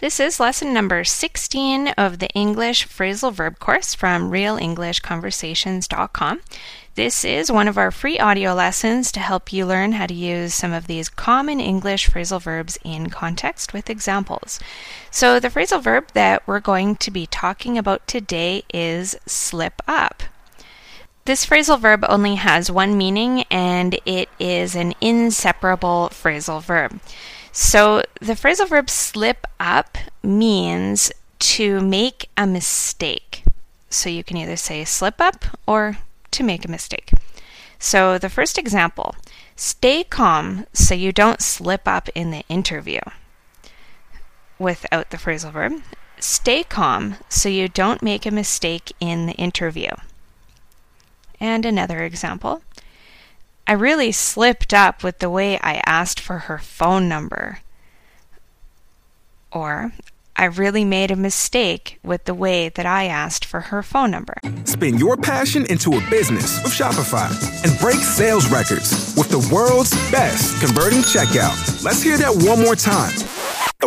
This is lesson number 16 of the English phrasal verb course from realenglishconversations.com. This is one of our free audio lessons to help you learn how to use some of these common English phrasal verbs in context with examples. So the phrasal verb that we're going to be talking about today is slip up. This phrasal verb only has one meaning, and it is an inseparable phrasal verb. So the phrasal verb slip up means to make a mistake. So you can either say slip up or to make a mistake. So the first example, stay calm so you don't slip up in the interview. Without the phrasal verb, stay calm so you don't make a mistake in the interview. And another example, I really slipped up with the way I asked for her phone number. Or, I really made a mistake with the way that I asked for her phone number. Spin your passion into a business with Shopify and break sales records with the world's best converting checkout. Let's hear that one more time. The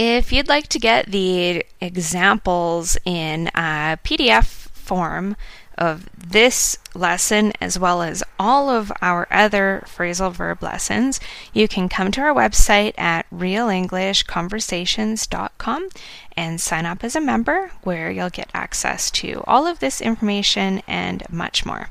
If you'd like to get the examples in a PDF form of this lesson, as well as all of our other phrasal verb lessons, you can come to our website at realenglishconversations.com and sign up as a member, where you'll get access to all of this information and much more.